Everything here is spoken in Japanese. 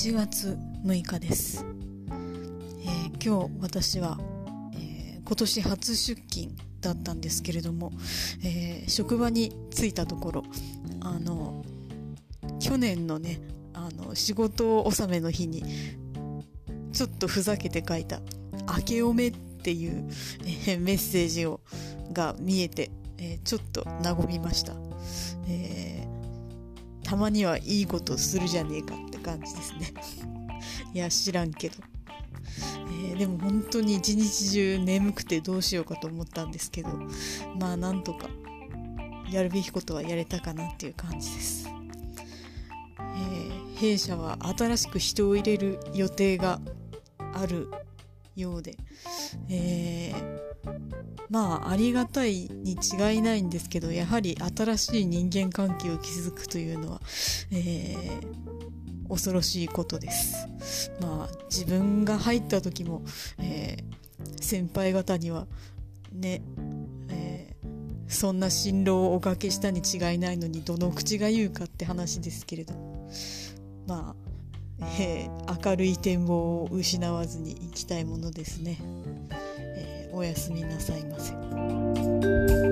1月6日です。今日私は、今年初出勤だったんですけれども、職場に着いたところ去年のね仕事納めの日にちょっとふざけて書いた明けおめっていう、メッセージが見えて、ちょっと和みました。たまにはいいことするじゃねえかって感じですね。いや知らんけど、でも本当に一日中眠くてどうしようかと思ったんですけど、まあなんとかやるべきことはやれたかなっていう感じです。弊社は新しく人を入れる予定があるようで、まあありがたいに違いないんですけど、やはり新しい人間関係を築くというのは、恐ろしいことです。まあ自分が入った時も、先輩方にはね、そんな辛労をおかけしたに違いないのにどの口が言うかって話ですけれど、まあ、明るい展望を失わずにいきたいものですね。おやすみなさいませ。